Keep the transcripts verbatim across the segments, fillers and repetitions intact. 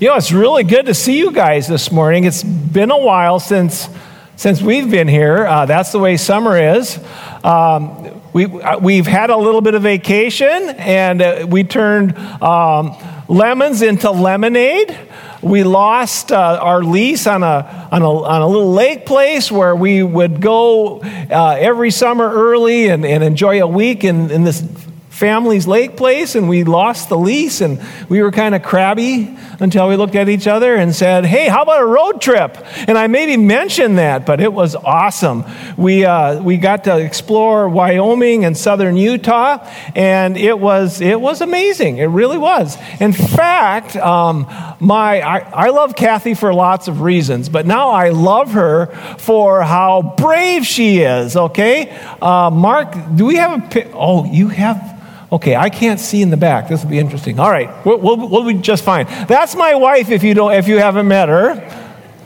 You know, it's really good to see you guys this morning. It's been a while since since we've been here. Uh, that's the way summer is. Um, we, we've had a little bit of vacation, and uh, we turned um, lemons into lemonade. We lost uh, our lease on a, on a on a little lake place where we would go uh, every summer early and, and enjoy a week in, in this family's lake place, and we lost the lease, and we were kind of crabby until we looked at each other and said, hey, how about a road trip? And I maybe mentioned that, but it was awesome. We uh, we got to explore Wyoming and southern Utah, and it was it was amazing. It really was. In fact, um, my I, I love Kathy for lots of reasons, but now I love her for how brave she is, okay? Uh, Mark, do we have a... Oh, you have... Okay, I can't see in the back. This will be interesting. All right, we'll, we'll, we'll be just fine. That's my wife if you don't, if you haven't met her.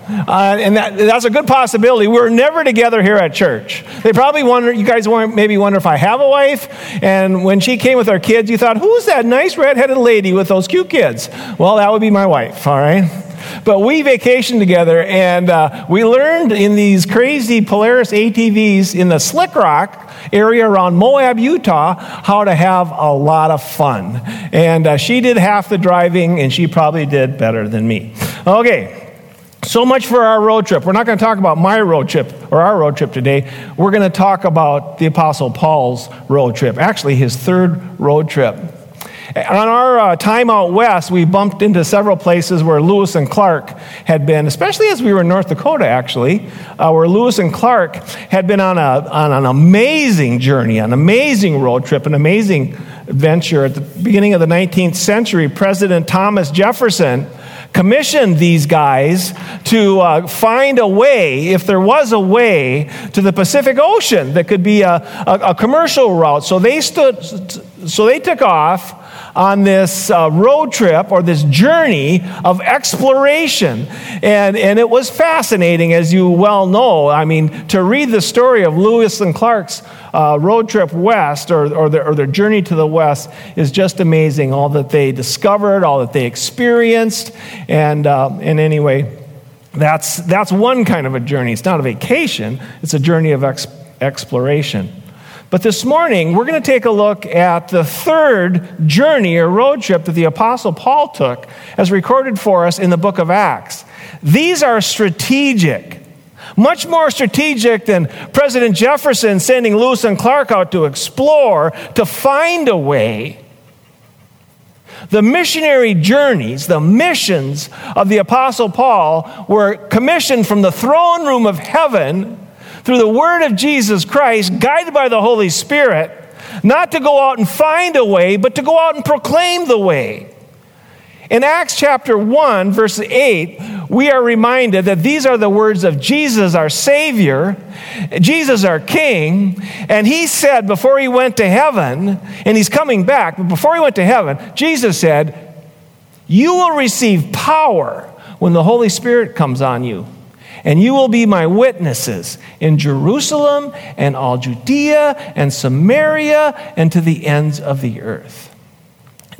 Uh, and that, that's a good possibility. We were never together here at church. They probably wonder, you guys maybe wonder if I have a wife. And when she came with our kids, you thought, who's that nice redheaded lady with those cute kids? Well, that would be my wife, all right? But we vacationed together, and uh, we learned in these crazy Polaris A T Vs in the Slick Rock area around Moab, Utah, how to have a lot of fun. And uh, she did half the driving, and she probably did better than me. Okay. So much for our road trip. We're not going to talk about my road trip or our road trip today. We're going to talk about the Apostle Paul's road trip, actually his third road trip. On our uh, time out west, we bumped into several places where Lewis and Clark had been, especially as we were in North Dakota, actually, uh, where Lewis and Clark had been on, a, on an amazing journey, an amazing road trip, an amazing adventure. At the beginning of the nineteenth century, President Thomas Jefferson commissioned these guys to uh, find a way, if there was a way, to the Pacific Ocean that could be a, a, a commercial route. So they stood, so they took off on this uh, road trip or this journey of exploration. And, and it was fascinating, as you well know. I mean, to read the story of Lewis and Clark's uh, road trip west or, or, their, or their journey to the west is just amazing, all that they discovered, all that they experienced. And, uh, and anyway, that's, that's one kind of a journey. It's not a vacation. It's a journey of ex- exploration. But this morning, we're going to take a look at the third journey or road trip that the Apostle Paul took as recorded for us in the book of Acts. These are strategic, much more strategic than President Jefferson sending Lewis and Clark out to explore, to find a way. The missionary journeys, the missions of the Apostle Paul were commissioned from the throne room of heaven through the word of Jesus Christ, guided by the Holy Spirit, not to go out and find a way, but to go out and proclaim the way. In Acts chapter one, verse eight, we are reminded that these are the words of Jesus, our Savior, Jesus, our King, and he said before he went to heaven, and he's coming back, but before he went to heaven, Jesus said, "You will receive power when the Holy Spirit comes on you. And you will be my witnesses in Jerusalem and all Judea and Samaria and to the ends of the earth."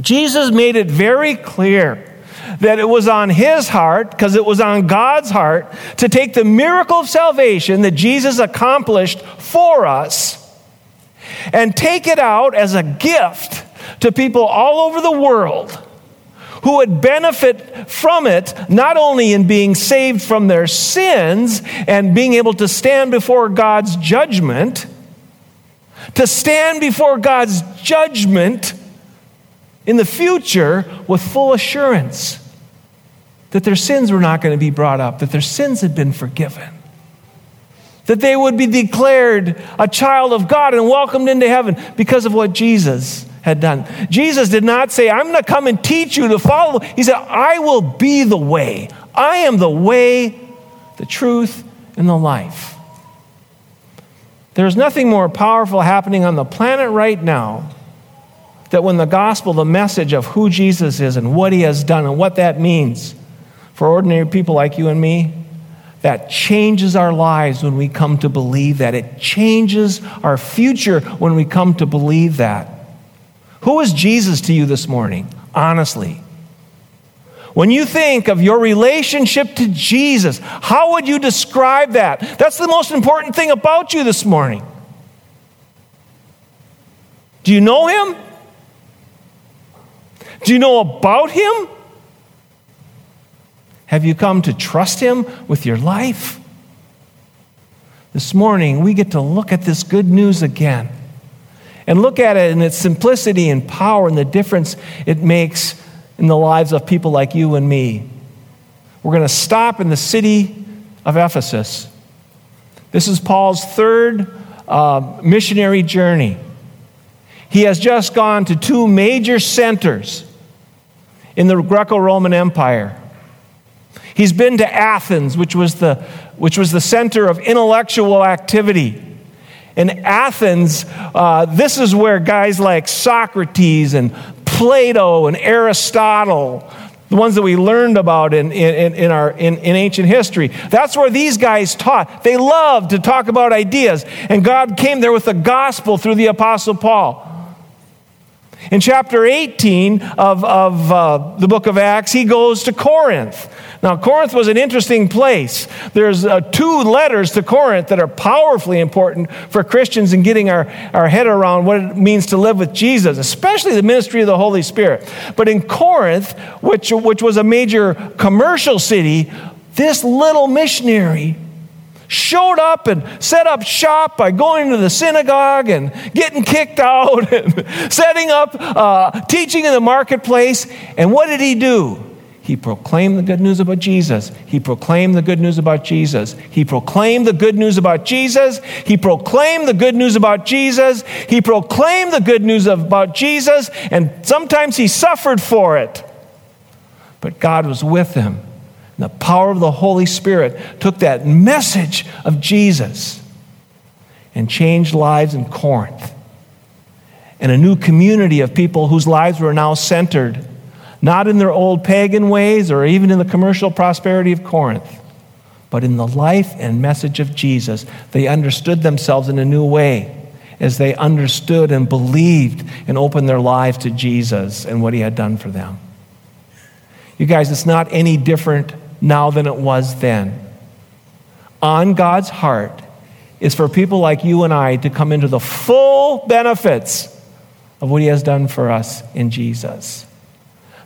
Jesus made it very clear that it was on his heart, because it was on God's heart, to take the miracle of salvation that Jesus accomplished for us and take it out as a gift to people all over the world who would benefit from it, not only in being saved from their sins and being able to stand before God's judgment, to stand before God's judgment in the future with full assurance that their sins were not going to be brought up, that their sins had been forgiven, that they would be declared a child of God and welcomed into heaven because of what Jesus had done. Jesus did not say, "I'm going to come and teach you to follow." He said, "I will be the way. I am the way, the truth, and the life." There's nothing more powerful happening on the planet right now than when the gospel, the message of who Jesus is and what he has done and what that means for ordinary people like you and me, that changes our lives when we come to believe that. It changes our future when we come to believe that. Who is Jesus to you this morning, honestly? When you think of your relationship to Jesus, how would you describe that? That's the most important thing about you this morning. Do you know him? Do you know about him? Have you come to trust him with your life? This morning, we get to look at this good news again and look at it in its simplicity and power and the difference it makes in the lives of people like you and me. We're going to stop in the city of Ephesus. This is Paul's third uh, missionary journey. He has just gone to two major centers in the Greco-Roman Empire. He's been to Athens, which was the, which was the center of intellectual activity. In Athens, uh, this is where guys like Socrates and Plato and Aristotle, the ones that we learned about in, in, in, our, in, in ancient history, that's where these guys taught. They loved to talk about ideas, and God came there with the gospel through the Apostle Paul. In chapter eighteen of, of uh, the book of Acts, he goes to Corinth. Now, Corinth was an interesting place. There's uh, two letters to Corinth that are powerfully important for Christians in getting our, our head around what it means to live with Jesus, especially the ministry of the Holy Spirit. But in Corinth, which, which was a major commercial city, this little missionary showed up and set up shop by going to the synagogue and getting kicked out and setting up uh, teaching in the marketplace. And what did he do? He proclaimed the good news about Jesus. He proclaimed the good news about Jesus. He proclaimed the good news about Jesus. He proclaimed the good news about Jesus. He proclaimed the good news about Jesus. And sometimes he suffered for it. But God was with him. And the power of the Holy Spirit took that message of Jesus and changed lives in Corinth. And a new community of people whose lives were now centered not in their old pagan ways or even in the commercial prosperity of Corinth, but in the life and message of Jesus. They understood themselves in a new way as they understood and believed and opened their lives to Jesus and what he had done for them. You guys, it's not any different now than it was then. On God's heart is for people like you and I to come into the full benefits of what he has done for us in Jesus.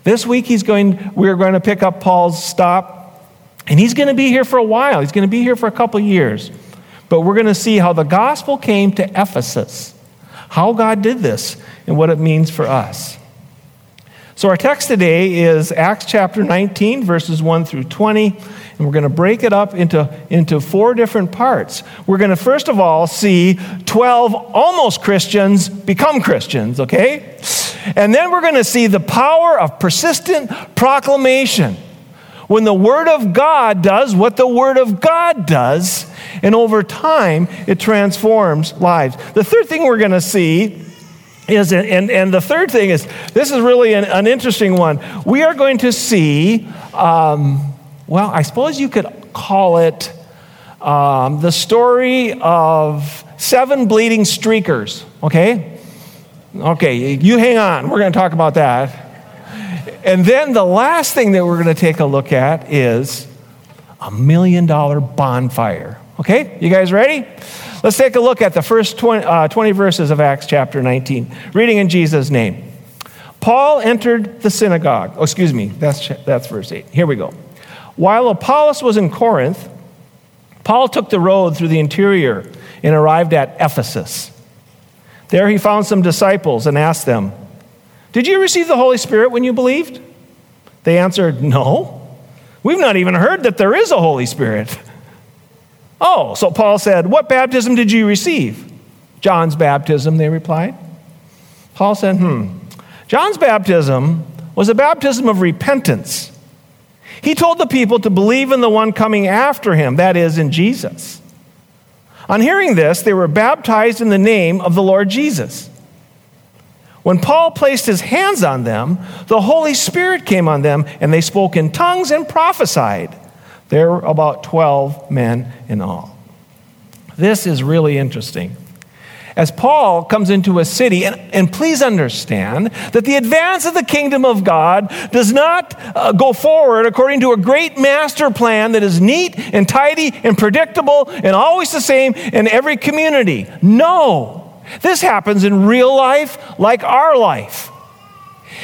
This week, he's going. we're going to pick up Paul's stop, and he's going to be here for a while. He's going to be here for a couple years, but we're going to see how the gospel came to Ephesus, how God did this, and what it means for us. So our text today is Acts chapter nineteen, verses one through twenty, and we're going to break it up into, into four different parts. We're going to, first of all, see twelve almost Christians become Christians, okay? And then we're going to see the power of persistent proclamation. When the Word of God does what the Word of God does, and over time, it transforms lives. The third thing we're going to see Is, and, and the third thing is, this is really an, an interesting one. We are going to see, um, well, I suppose you could call it um, the story of seven bleeding streakers, okay? Okay, you hang on. We're going to talk about that. And then the last thing that we're going to take a look at is a million-dollar bonfire, okay? You guys ready? Let's take a look at the first twenty, uh, twenty verses of Acts chapter nineteen, reading in Jesus' name. Paul entered the synagogue. Oh, excuse me, that's, that's verse eight. Here we go. While Apollos was in Corinth, Paul took the road through the interior and arrived at Ephesus. There he found some disciples and asked them, "Did you receive the Holy Spirit when you believed?" They answered, "No, we've not even heard that there is a Holy Spirit." Oh, so Paul said, "What baptism did you receive?" "John's baptism," they replied. Paul said, hmm, "John's baptism was a baptism of repentance. He told the people to believe in the one coming after him, that is, in Jesus. On hearing this, they were baptized in the name of the Lord Jesus. When Paul placed his hands on them, the Holy Spirit came on them, and they spoke in tongues and prophesied. There were about twelve men in all." This is really interesting. as Paul comes into a city, and, and please understand that the advance of the kingdom of God does not uh, go forward according to a great master plan that is neat and tidy and predictable and always the same in every community. No, this happens in real life like our life.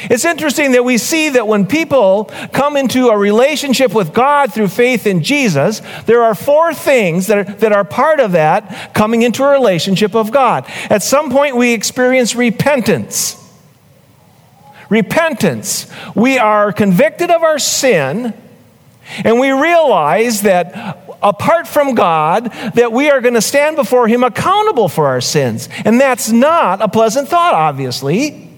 It's interesting that we see that when people come into a relationship with God through faith in Jesus, there are four things that are, that are part of that coming into a relationship of God. At some point, we experience repentance. Repentance. We are convicted of our sin, and we realize that apart from God, that we are going to stand before Him accountable for our sins. And that's not a pleasant thought, obviously.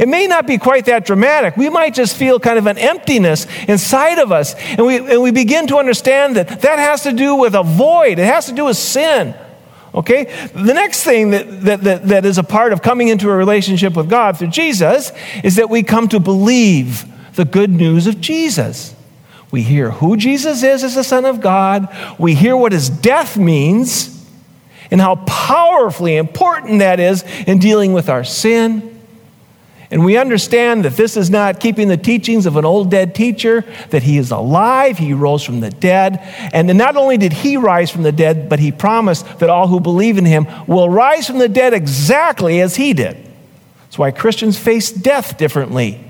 It may not be quite that dramatic. We might just feel kind of an emptiness inside of us. And we and we begin to understand that that has to do with a void. It has to do with sin. Okay? The next thing that, that, that, that is a part of coming into a relationship with God through Jesus is that we come to believe the good news of Jesus. We hear who Jesus is as the Son of God. We hear what His death means and how powerfully important that is in dealing with our sin. And we understand that this is not keeping the teachings of an old dead teacher, that He is alive, He rose from the dead. And then not only did He rise from the dead, but He promised that all who believe in Him will rise from the dead exactly as He did. That's why Christians face death differently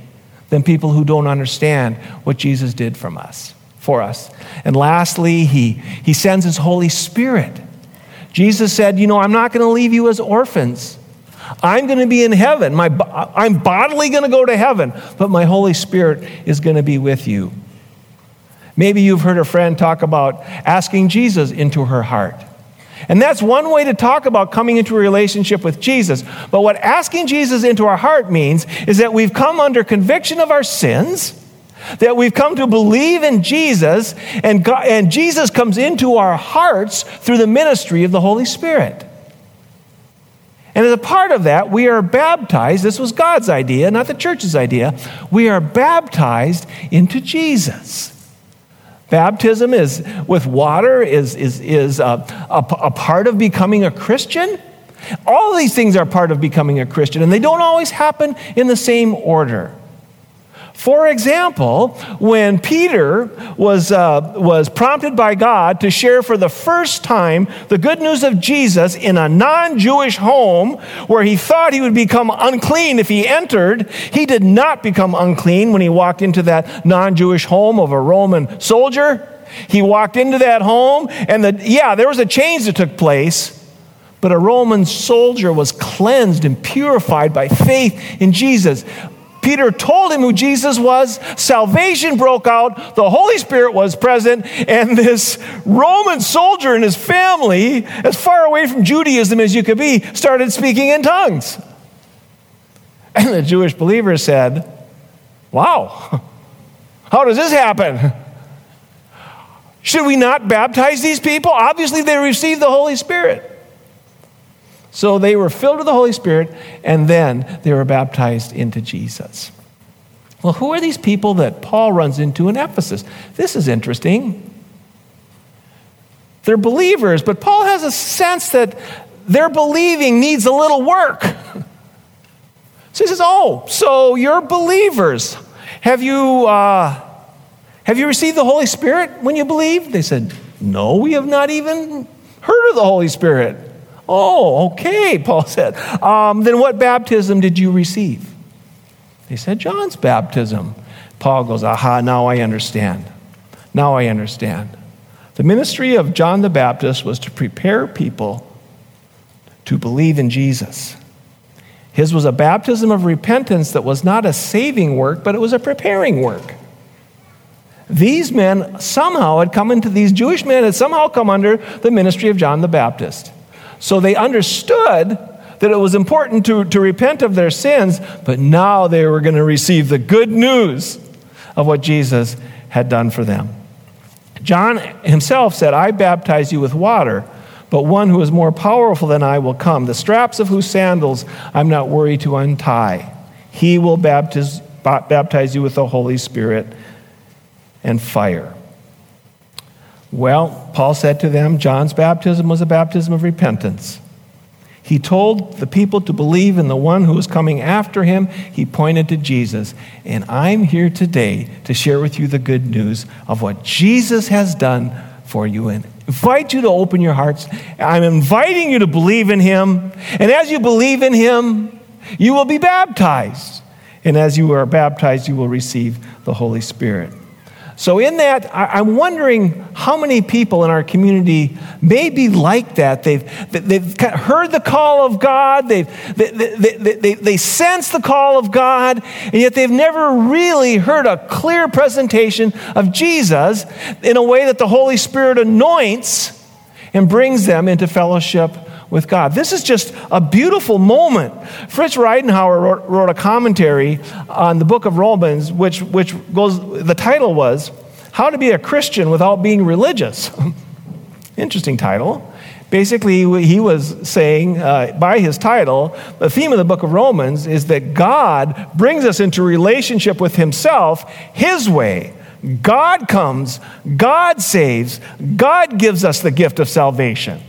than people who don't understand what Jesus did from us, for us. And lastly, He, he sends His Holy Spirit. Jesus said, you know, I'm not going to leave you as orphans. I'm going to be in heaven. My, I'm bodily going to go to heaven, but my Holy Spirit is going to be with you. Maybe you've heard a friend talk about asking Jesus into her heart. And that's one way to talk about coming into a relationship with Jesus. But what asking Jesus into our heart means is that we've come under conviction of our sins, that we've come to believe in Jesus, and God, and Jesus comes into our hearts through the ministry of the Holy Spirit. And as a part of that, we are baptized. This was God's idea, not the church's idea. We are baptized into Jesus. Baptism is with water is, is, is a, a, a part of becoming a Christian. All these things are part of becoming a Christian, and they don't always happen in the same order. For example, when Peter was uh, was prompted by God to share for the first time the good news of Jesus in a non-Jewish home where he thought he would become unclean if he entered, he did not become unclean when he walked into that non-Jewish home of a Roman soldier. He walked into that home, and the, yeah, there was a change that took place, but a Roman soldier was cleansed and purified by faith in Jesus. Peter told him who Jesus was, salvation broke out, the Holy Spirit was present, and this Roman soldier and his family, as far away from Judaism as you could be, started speaking in tongues. And the Jewish believer said, wow, how does this happen? Should we not baptize these people? Obviously, they received the Holy Spirit. So they were filled with the Holy Spirit, and then they were baptized into Jesus. Well, who are these people that Paul runs into in Ephesus? This is interesting. They're believers, but Paul has a sense that their believing needs a little work. So he says, oh, so you're believers. Have you, uh, have you received the Holy Spirit when you believed? They said, no, we have not even heard of the Holy Spirit. Oh, okay, Paul said. Um, then what baptism did you receive? They said, John's baptism. Paul goes, aha, now I understand. Now I understand. The ministry of John the Baptist was to prepare people to believe in Jesus. His was a baptism of repentance that was not a saving work, but it was a preparing work. These men somehow had come into, these Jewish men had somehow come under the ministry of John the Baptist. So they understood that it was important to, to repent of their sins, but now they were going to receive the good news of what Jesus had done for them. John himself said, I baptize you with water, but one who is more powerful than I will come, the straps of whose sandals I'm not worthy to untie. He will baptize, baptize you with the Holy Spirit and fire. Well, Paul said to them, John's baptism was a baptism of repentance. He told the people to believe in the one who was coming after him. He pointed to Jesus. And I'm here today to share with you the good news of what Jesus has done for you, and invite you to open your hearts. I'm inviting you to believe in him. And as you believe in him, you will be baptized. And as you are baptized, you will receive the Holy Spirit. So in that, I'm wondering how many people in our community may be like that. They've they've heard the call of God. They've they they, they, they they sense the call of God, and yet they've never really heard a clear presentation of Jesus in a way that the Holy Spirit anoints and brings them into fellowship with God. This is just a beautiful moment. Fritz Reidenhauer wrote, wrote a commentary on the book of Romans, which which goes, the title was, How to Be a Christian Without Being Religious. Interesting title. Basically, he was saying, uh, by his title, the theme of the book of Romans is that God brings us into relationship with himself his way. God comes, God saves, God gives us the gift of salvation.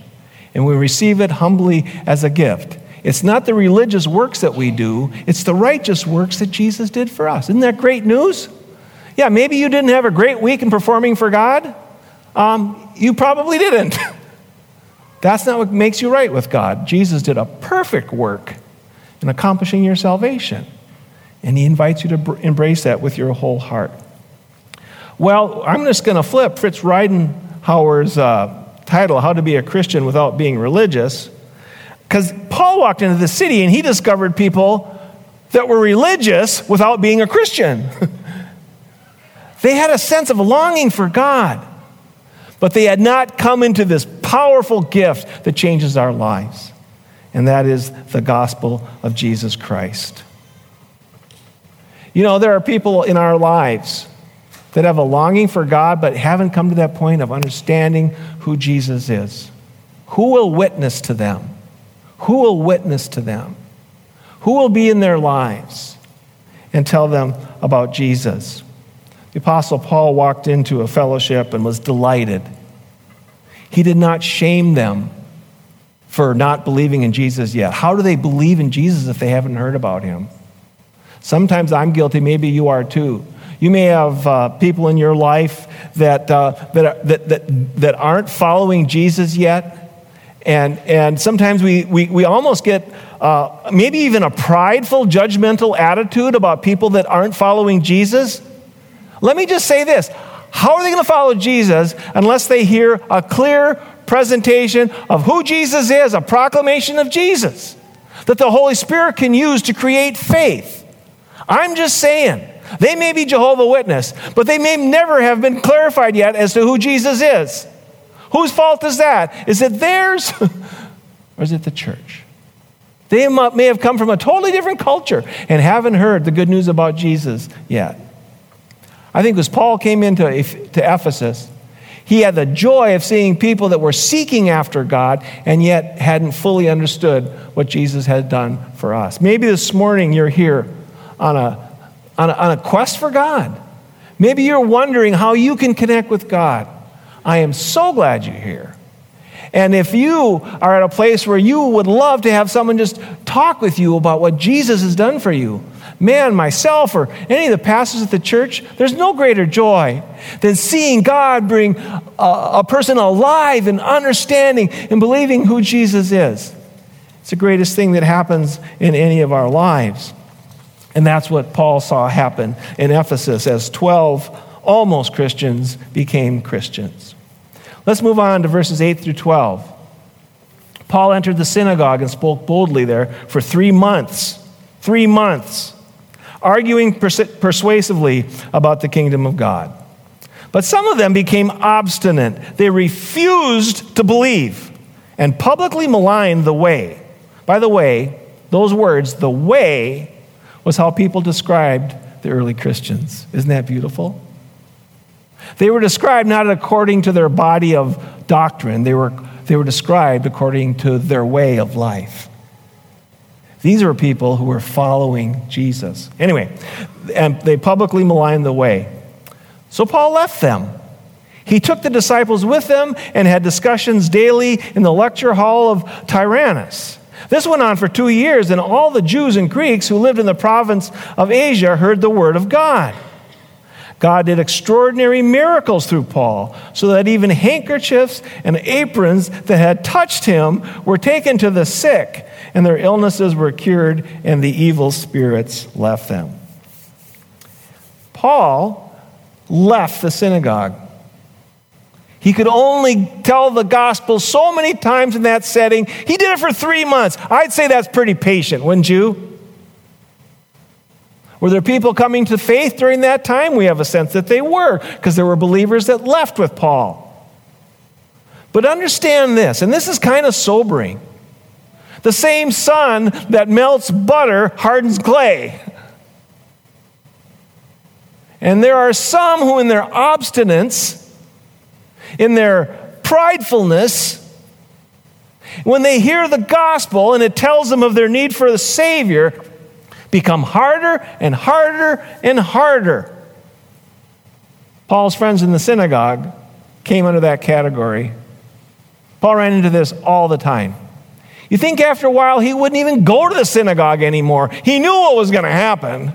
And we receive it humbly as a gift. It's not the religious works that we do, it's the righteous works that Jesus did for us. Isn't that great news? Yeah, maybe you didn't have a great week in performing for God. Um, you probably didn't. That's not what makes you right with God. Jesus did a perfect work in accomplishing your salvation. And he invites you to br- embrace that with your whole heart. Well, I'm just going to flip Fritz Reidenhauer's uh title, How to Be a Christian Without Being Religious, because Paul walked into the city and he discovered people that were religious without being a Christian. They had a sense of longing for God, but they had not come into this powerful gift that changes our lives, and that is the gospel of Jesus Christ. You know, there are people in our lives that have a longing for God, but haven't come to that point of understanding who Jesus is. Who will witness to them? Who will witness to them? Who will be in their lives and tell them about Jesus? The Apostle Paul walked into a fellowship and was delighted. He did not shame them for not believing in Jesus yet. How do they believe in Jesus if they haven't heard about him? Sometimes I'm guilty, maybe you are too. You may have uh, people in your life that, uh, that, are, that that that aren't following Jesus yet, and and sometimes we we, we almost get uh, maybe even a prideful, judgmental attitude about people that aren't following Jesus. Let me just say this: how are they going to follow Jesus unless they hear a clear presentation of who Jesus is, a proclamation of Jesus that the Holy Spirit can use to create faith? I'm just saying. They may be Jehovah's Witness, but they may never have been clarified yet as to who Jesus is. Whose fault is that? Is it theirs or is it the church? They may have come from a totally different culture and haven't heard the good news about Jesus yet. I think as Paul came into to Ephesus, he had the joy of seeing people that were seeking after God and yet hadn't fully understood what Jesus had done for us. Maybe this morning you're here on a On a, on a quest for God. Maybe you're wondering how you can connect with God. I am so glad you're here. And if you are at a place where you would love to have someone just talk with you about what Jesus has done for you, man, myself, or any of the pastors at the church, there's no greater joy than seeing God bring a, a person alive and understanding and believing who Jesus is. It's the greatest thing that happens in any of our lives. And that's what Paul saw happen in Ephesus as twelve almost Christians became Christians. Let's move on to verses eight through twelve. Paul entered the synagogue and spoke boldly there for three months, three months, arguing pers- persuasively about the kingdom of God. But some of them became obstinate. They refused to believe and publicly maligned the way. By the way, those words, the way, was how people described the early Christians. Isn't that beautiful? They were described not according to their body of doctrine. They were, they were described according to their way of life. These were people who were following Jesus. Anyway, and they publicly maligned the way. So Paul left them. He took the disciples with him and had discussions daily in the lecture hall of Tyrannus. This went on for two years, and all the Jews and Greeks who lived in the province of Asia heard the word of God. God did extraordinary miracles through Paul, so that even handkerchiefs and aprons that had touched him were taken to the sick, and their illnesses were cured, and the evil spirits left them. Paul left the synagogue. He could only tell the gospel so many times in that setting. He did it for three months. I'd say that's pretty patient, wouldn't you? Were there people coming to faith during that time? We have a sense that they were, because there were believers that left with Paul. But understand this, and this is kind of sobering. The same sun that melts butter hardens clay. And there are some who in their obstinance, in their pridefulness, when they hear the gospel and it tells them of their need for the Savior, become harder and harder and harder. Paul's friends in the synagogue came under that category. Paul ran into this all the time. You think after a while he wouldn't even go to the synagogue anymore. He knew what was going to happen.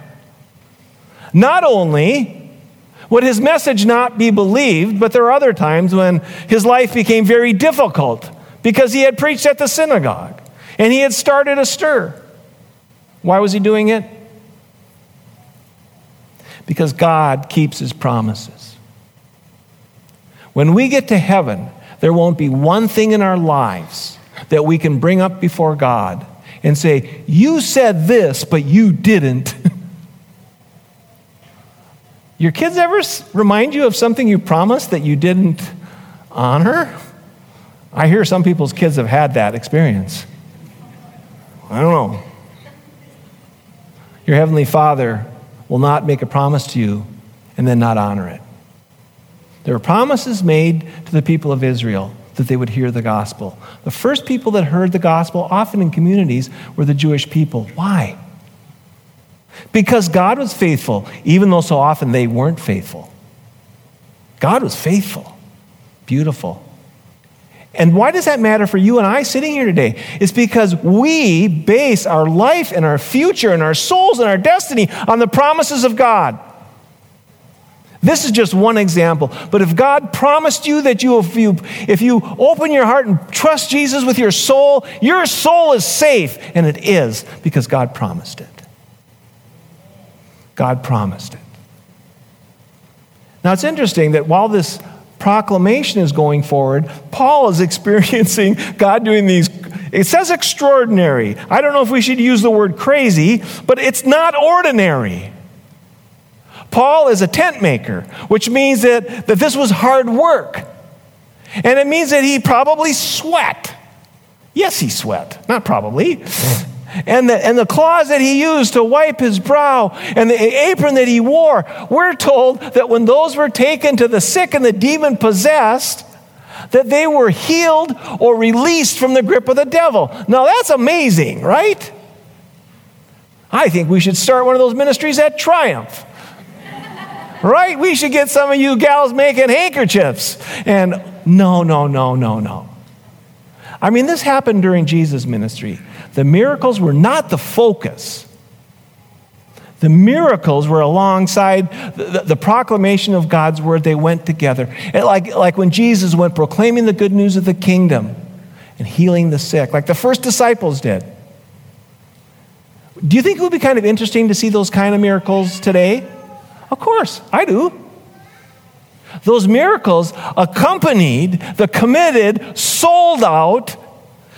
Not only would his message not be believed, but there are other times when his life became very difficult because he had preached at the synagogue and he had started a stir. Why was he doing it? Because God keeps his promises. When we get to heaven, there won't be one thing in our lives that we can bring up before God and say, you said this, but you didn't. Your kids ever remind you of something you promised that you didn't honor? I hear some people's kids have had that experience. I don't know. Your Heavenly Father will not make a promise to you and then not honor it. There were promises made to the people of Israel that they would hear the gospel. The first people that heard the gospel, often in communities, were the Jewish people. Why? Because God was faithful, even though so often they weren't faithful. God was faithful. Beautiful. And why does that matter for you and I sitting here today? It's because we base our life and our future and our souls and our destiny on the promises of God. This is just one example. But if God promised you that you, if you, if you open your heart and trust Jesus with your soul, your soul is safe. And it is, because God promised it. God promised it. Now, it's interesting that while this proclamation is going forward, Paul is experiencing God doing these, it says extraordinary. I don't know if we should use the word crazy, but it's not ordinary. Paul is a tent maker, which means that, that this was hard work. And it means that he probably sweat. Yes, he sweat. Not probably. And the, and the cloths that he used to wipe his brow and the apron that he wore, we're told that when those were taken to the sick and the demon-possessed, that they were healed or released from the grip of the devil. Now, that's amazing, right? I think we should start one of those ministries at Triumph. Right? We should get some of you gals making handkerchiefs. And no, no, no, no, no. I mean, this happened during Jesus' ministry. The miracles were not the focus. The miracles were alongside the, the, the proclamation of God's word. They went together. It, like, like when Jesus went proclaiming the good news of the kingdom and healing the sick, like the first disciples did. Do you think it would be kind of interesting to see those kind of miracles today? Of course, I do. Those miracles accompanied the committed, sold out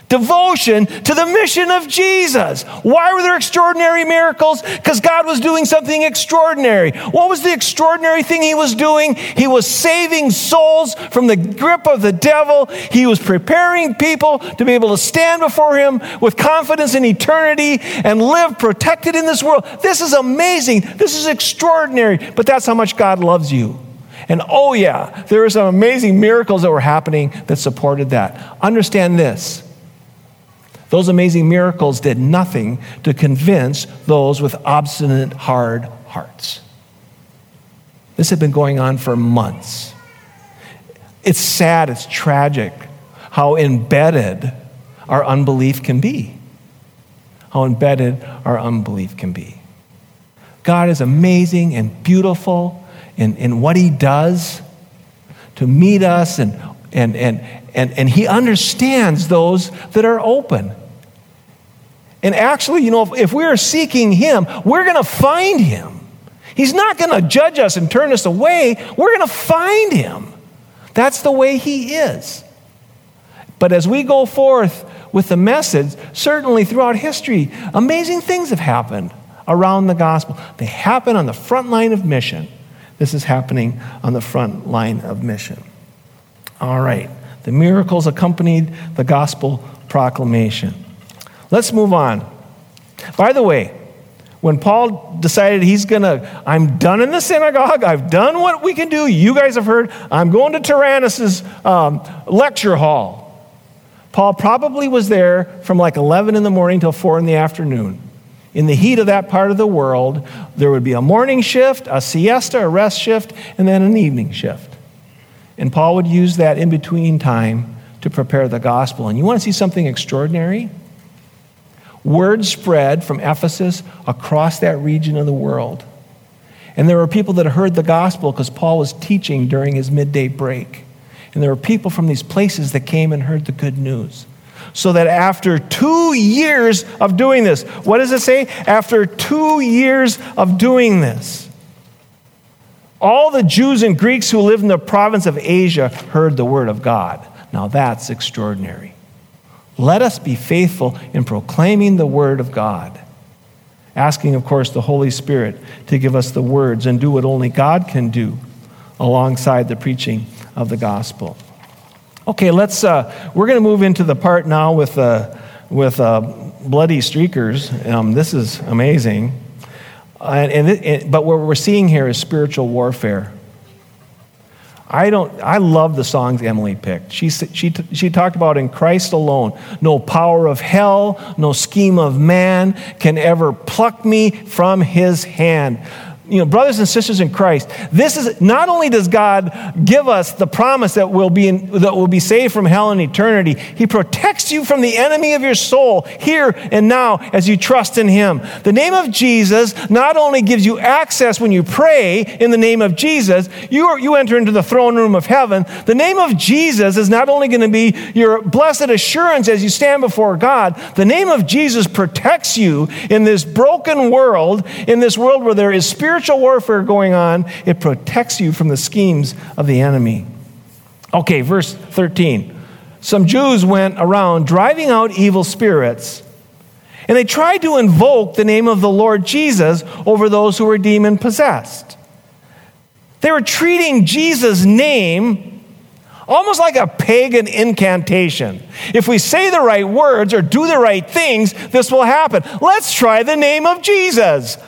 devotion to the mission of Jesus. Why were there extraordinary miracles? Because God was doing something extraordinary. What was the extraordinary thing he was doing? He was saving souls from the grip of the devil. He was preparing people to be able to stand before him with confidence in eternity and live protected in this world. This is amazing. This is extraordinary. But that's how much God loves you. And oh yeah, there were some amazing miracles that were happening that supported that. Understand this. Those amazing miracles did nothing to convince those with obstinate, hard hearts. This had been going on for months. It's sad, it's tragic how embedded our unbelief can be. how embedded our unbelief can be. God is amazing and beautiful in, in what he does to meet us, and and and and and he understands those that are open. And actually, you know, if, if we are seeking him, we're going to find him. He's not going to judge us and turn us away. We're going to find him. That's the way he is. But as we go forth with the message, certainly throughout history, amazing things have happened around the gospel. They happen on the front line of mission. This is happening on the front line of mission. All right. The miracles accompanied the gospel proclamation. Let's move on. By the way, when Paul decided he's going to, I'm done in the synagogue, I've done what we can do, you guys have heard, I'm going to Tyrannus' um, lecture hall. Paul probably was there from like eleven in the morning till four in the afternoon. In the heat of that part of the world, there would be a morning shift, a siesta, a rest shift, and then an evening shift. And Paul would use that in-between time to prepare the gospel. And you want to see something extraordinary? Word spread from Ephesus across that region of the world. And there were people that heard the gospel because Paul was teaching during his midday break. And there were people from these places that came and heard the good news. So that after two years of doing this, what does it say? After two years of doing this, all the Jews and Greeks who lived in the province of Asia heard the word of God. Now that's extraordinary. Let us be faithful in proclaiming the word of God. Asking, of course, the Holy Spirit to give us the words and do what only God can do alongside the preaching of the gospel. Okay, let's. Uh, we're going to move into the part now with uh, with uh, bloody streakers. Um, this is amazing, uh, and, and it, but what we're seeing here is spiritual warfare. I don't. I love the songs Emily picked. She she she talked about in Christ alone. No power of hell, no scheme of man can ever pluck me from His hand. You know, brothers and sisters in Christ, this is not only does God give us the promise that we'll be in, that we'll be saved from hell in eternity, He protects you from the enemy of your soul here and now as you trust in Him. The name of Jesus not only gives you access when you pray in the name of Jesus, you are, you enter into the throne room of heaven. The name of Jesus is not only going to be your blessed assurance as you stand before God. The name of Jesus protects you in this broken world, in this world where there is spiritual Spiritual warfare going on. It protects you from the schemes of the enemy. Okay, verse thirteen. Some Jews went around driving out evil spirits, and they tried to invoke the name of the Lord Jesus over those who were demon-possessed. They were treating Jesus' name almost like a pagan incantation. If we say the right words or do the right things, this will happen. Let's try the name of Jesus.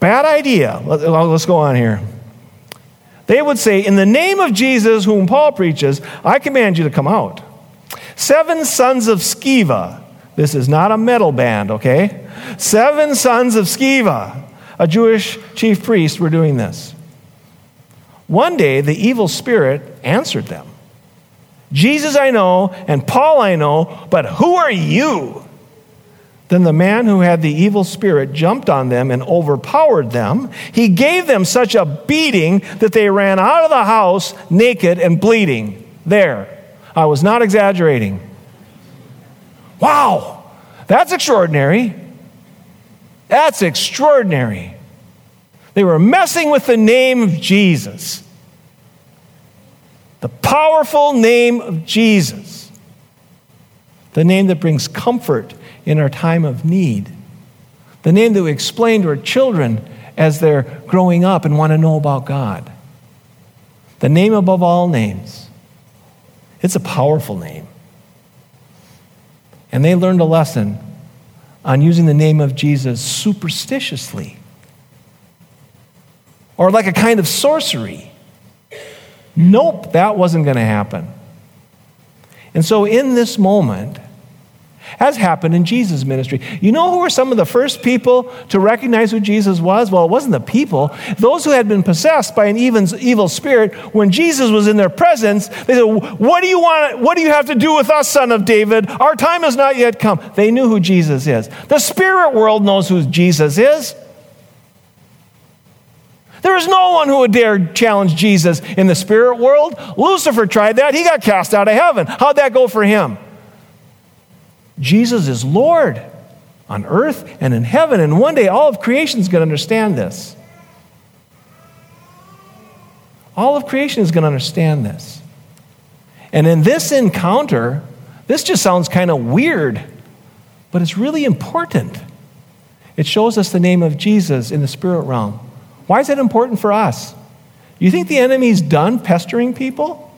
Bad idea. Let's go on here. They would say, in the name of Jesus, whom Paul preaches, I command you to come out. Seven sons of Sceva. This is not a metal band, okay? Seven sons of Sceva, a Jewish chief priest, were doing this. One day, the evil spirit answered them. Jesus I know, and Paul I know, but who are you? Then the man who had the evil spirit jumped on them and overpowered them. He gave them such a beating that they ran out of the house naked and bleeding. There. I was not exaggerating. Wow. That's extraordinary. That's extraordinary. They were messing with the name of Jesus. The powerful name of Jesus. The name that brings comfort in our time of need. The name that we explain to our children as they're growing up and want to know about God. The name above all names. It's a powerful name. And they learned a lesson on using the name of Jesus superstitiously, or like a kind of sorcery. Nope, that wasn't going to happen. And so in this moment, as happened in Jesus' ministry. You know who were some of the first people to recognize who Jesus was? Well, it wasn't the people. Those who had been possessed by an evil spirit, when Jesus was in their presence, they said, what do you want? What do you have to do with us, Son of David? Our time has not yet come. They knew who Jesus is. The spirit world knows who Jesus is. There is no one who would dare challenge Jesus in the spirit world. Lucifer tried that. He got cast out of heaven. How'd that go for him? Jesus is Lord on earth and in heaven, and one day all of creation is going to understand this. All of creation is going to understand this. And in this encounter, this just sounds kind of weird, but it's really important. It shows us the name of Jesus in the spirit realm. Why is that important for us? You think the enemy's done pestering people?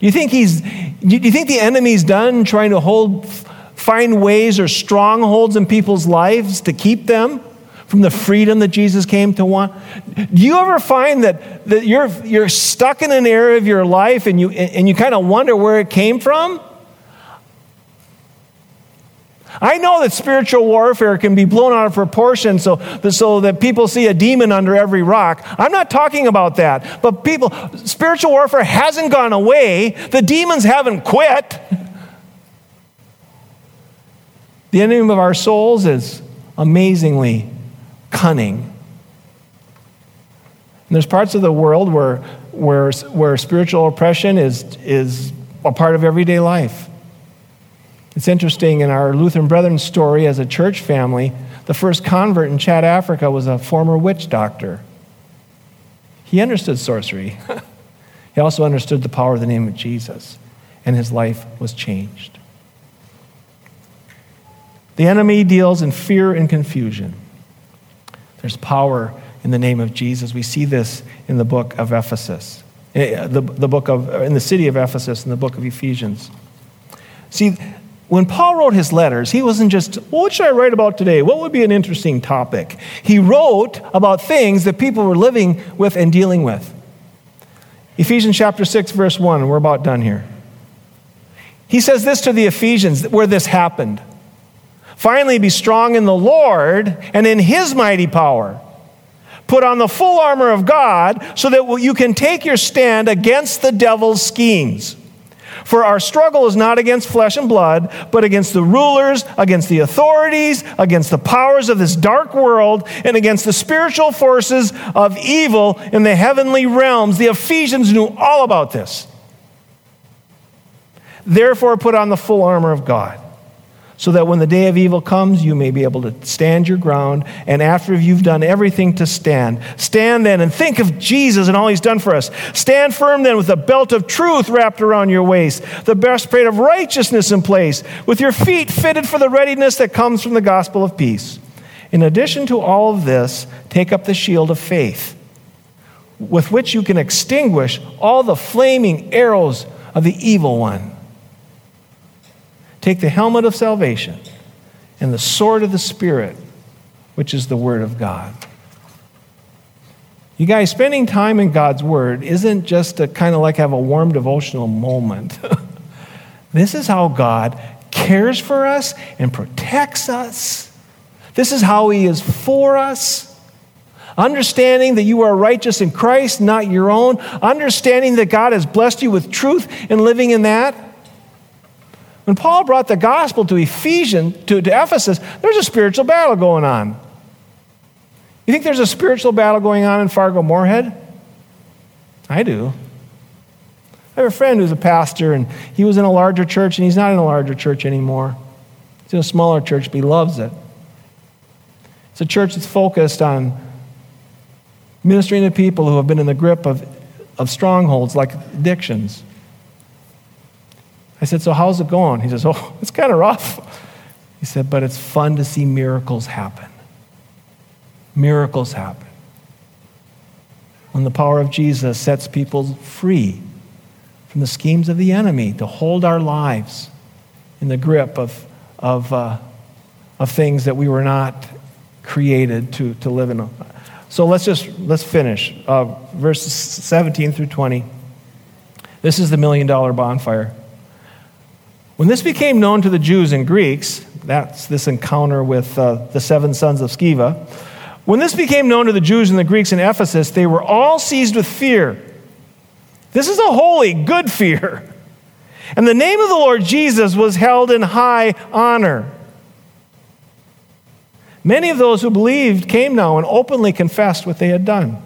You think he's? Do you think the enemy's done trying to hold, find ways or strongholds in people's lives to keep them from the freedom that Jesus came to want? Do you ever find that, that you're you're stuck in an area of your life and you and you kind of wonder where it came from? I know that spiritual warfare can be blown out of proportion so, so that people see a demon under every rock. I'm not talking about that. But people, spiritual warfare hasn't gone away. The demons haven't quit. The enemy of our souls is amazingly cunning. And there's parts of the world where, where, where spiritual oppression is, is a part of everyday life. It's interesting, in our Lutheran Brethren story as a church family, the first convert in Chad, Africa was a former witch doctor. He understood sorcery. He also understood the power of the name of Jesus, and his life was changed. The enemy deals in fear and confusion. There's power in the name of Jesus. We see this in the book of Ephesus, the, the book of, in the city of Ephesus, in the book of Ephesians. See, when Paul wrote his letters, he wasn't just, well, what should I write about today? What would be an interesting topic? He wrote about things that people were living with and dealing with. Ephesians chapter six, verse one, and we're about done here. He says this to the Ephesians, where this happened. Finally, be strong in the Lord and in his mighty power. Put on the full armor of God so that you can take your stand against the devil's schemes. For our struggle is not against flesh and blood, but against the rulers, against the authorities, against the powers of this dark world, and against the spiritual forces of evil in the heavenly realms. The Ephesians knew all about this. Therefore, put on the full armor of God, so that when the day of evil comes, you may be able to stand your ground, and after you've done everything to stand. Stand then and think of Jesus and all he's done for us. Stand firm then with the belt of truth wrapped around your waist, the breastplate of righteousness in place, with your feet fitted for the readiness that comes from the gospel of peace. In addition to all of this, take up the shield of faith, with which you can extinguish all the flaming arrows of the evil one. Take the helmet of salvation and the sword of the Spirit, which is the Word of God. You guys, spending time in God's Word isn't just to kind of like have a warm devotional moment. This is how God cares for us and protects us. This is how he is for us. Understanding that you are righteous in Christ, not your own. Understanding that God has blessed you with truth and living in that. When Paul brought the gospel to Ephesians, to, to Ephesus, there's a spiritual battle going on. You think there's a spiritual battle going on in Fargo-Moorhead? I do. I have a friend who's a pastor, and he was in a larger church, and he's not in a larger church anymore. He's in a smaller church, but he loves it. It's a church that's focused on ministering to people who have been in the grip of, of strongholds like addictions. I said, so how's it going? He says, oh, it's kind of rough. He said, but it's fun to see miracles happen. Miracles happen. When the power of Jesus sets people free from the schemes of the enemy to hold our lives in the grip of, of, uh, of things that we were not created to, to live in. So let's just, let's finish. Uh, verses seventeen through twenty. This is the million dollar bonfire. When this became known to the Jews and Greeks, that's this encounter with uh, the seven sons of Sceva. When this became known to the Jews and the Greeks in Ephesus, they were all seized with fear. This is a holy, good fear. And the name of the Lord Jesus was held in high honor. Many of those who believed came now and openly confessed what they had done.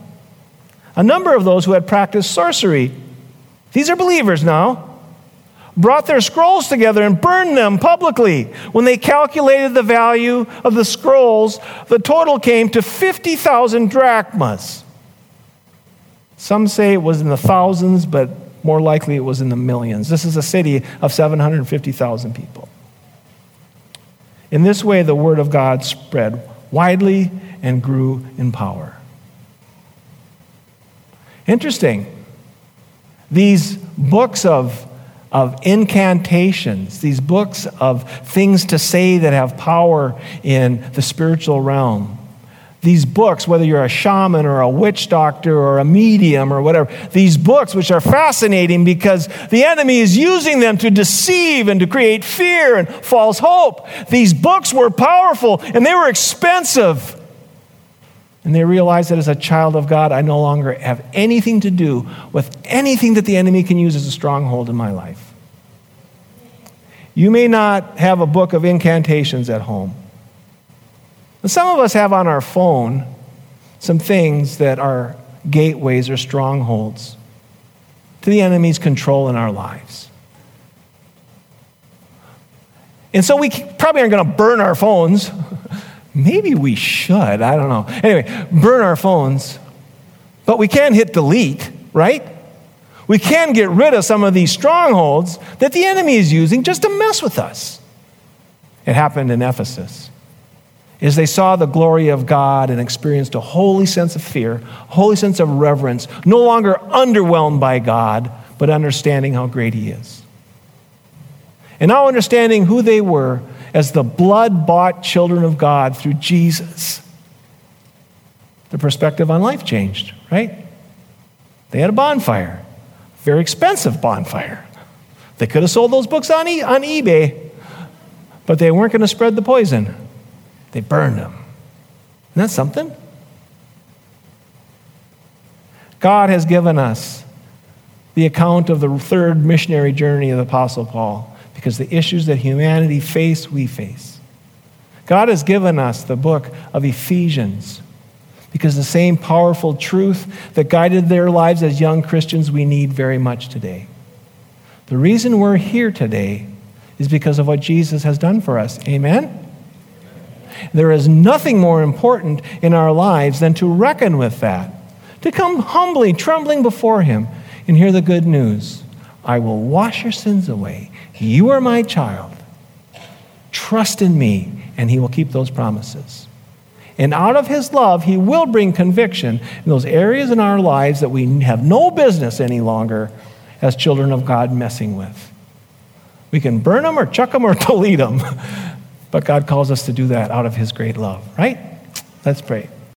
A number of those who had practiced sorcery, these are believers now, brought their scrolls together and burned them publicly. When they calculated the value of the scrolls, the total came to fifty thousand drachmas. Some say it was in the thousands, but more likely it was in the millions. This is a city of seven hundred fifty thousand people. In this way, the word of God spread widely and grew in power. Interesting. These books of of incantations, these books of things to say that have power in the spiritual realm. These books, whether you're a shaman or a witch doctor or a medium or whatever, these books, which are fascinating because the enemy is using them to deceive and to create fear and false hope. These books were powerful and they were expensive. And they realized that as a child of God, I no longer have anything to do with anything that the enemy can use as a stronghold in my life. You may not have a book of incantations at home. But some of us have on our phone some things that are gateways or strongholds to the enemy's control in our lives. And so we probably aren't going to burn our phones. Maybe we should, I don't know. Anyway, burn our phones. But we can hit delete, right? We can get rid of some of these strongholds that the enemy is using just to mess with us. It happened in Ephesus. As they saw the glory of God and experienced a holy sense of fear, holy sense of reverence, no longer underwhelmed by God, but understanding how great he is. And now understanding who they were, as the blood-bought children of God through Jesus. The perspective on life changed, right? They had a bonfire, very expensive bonfire. They could have sold those books on, e- on eBay, but they weren't going to spread the poison. They burned them. Isn't that something? God has given us the account of the third missionary journey of the Apostle Paul. Because the issues that humanity face, we face. God has given us the book of Ephesians because the same powerful truth that guided their lives as young Christians we need very much today. The reason we're here today is because of what Jesus has done for us. Amen? There is nothing more important in our lives than to reckon with that, to come humbly, trembling before him and hear the good news. I will wash your sins away. You are my child. Trust in me, and he will keep those promises. And out of his love, he will bring conviction in those areas in our lives that we have no business any longer as children of God messing with. We can burn them or chuck them or delete them, but God calls us to do that out of his great love, right? Let's pray.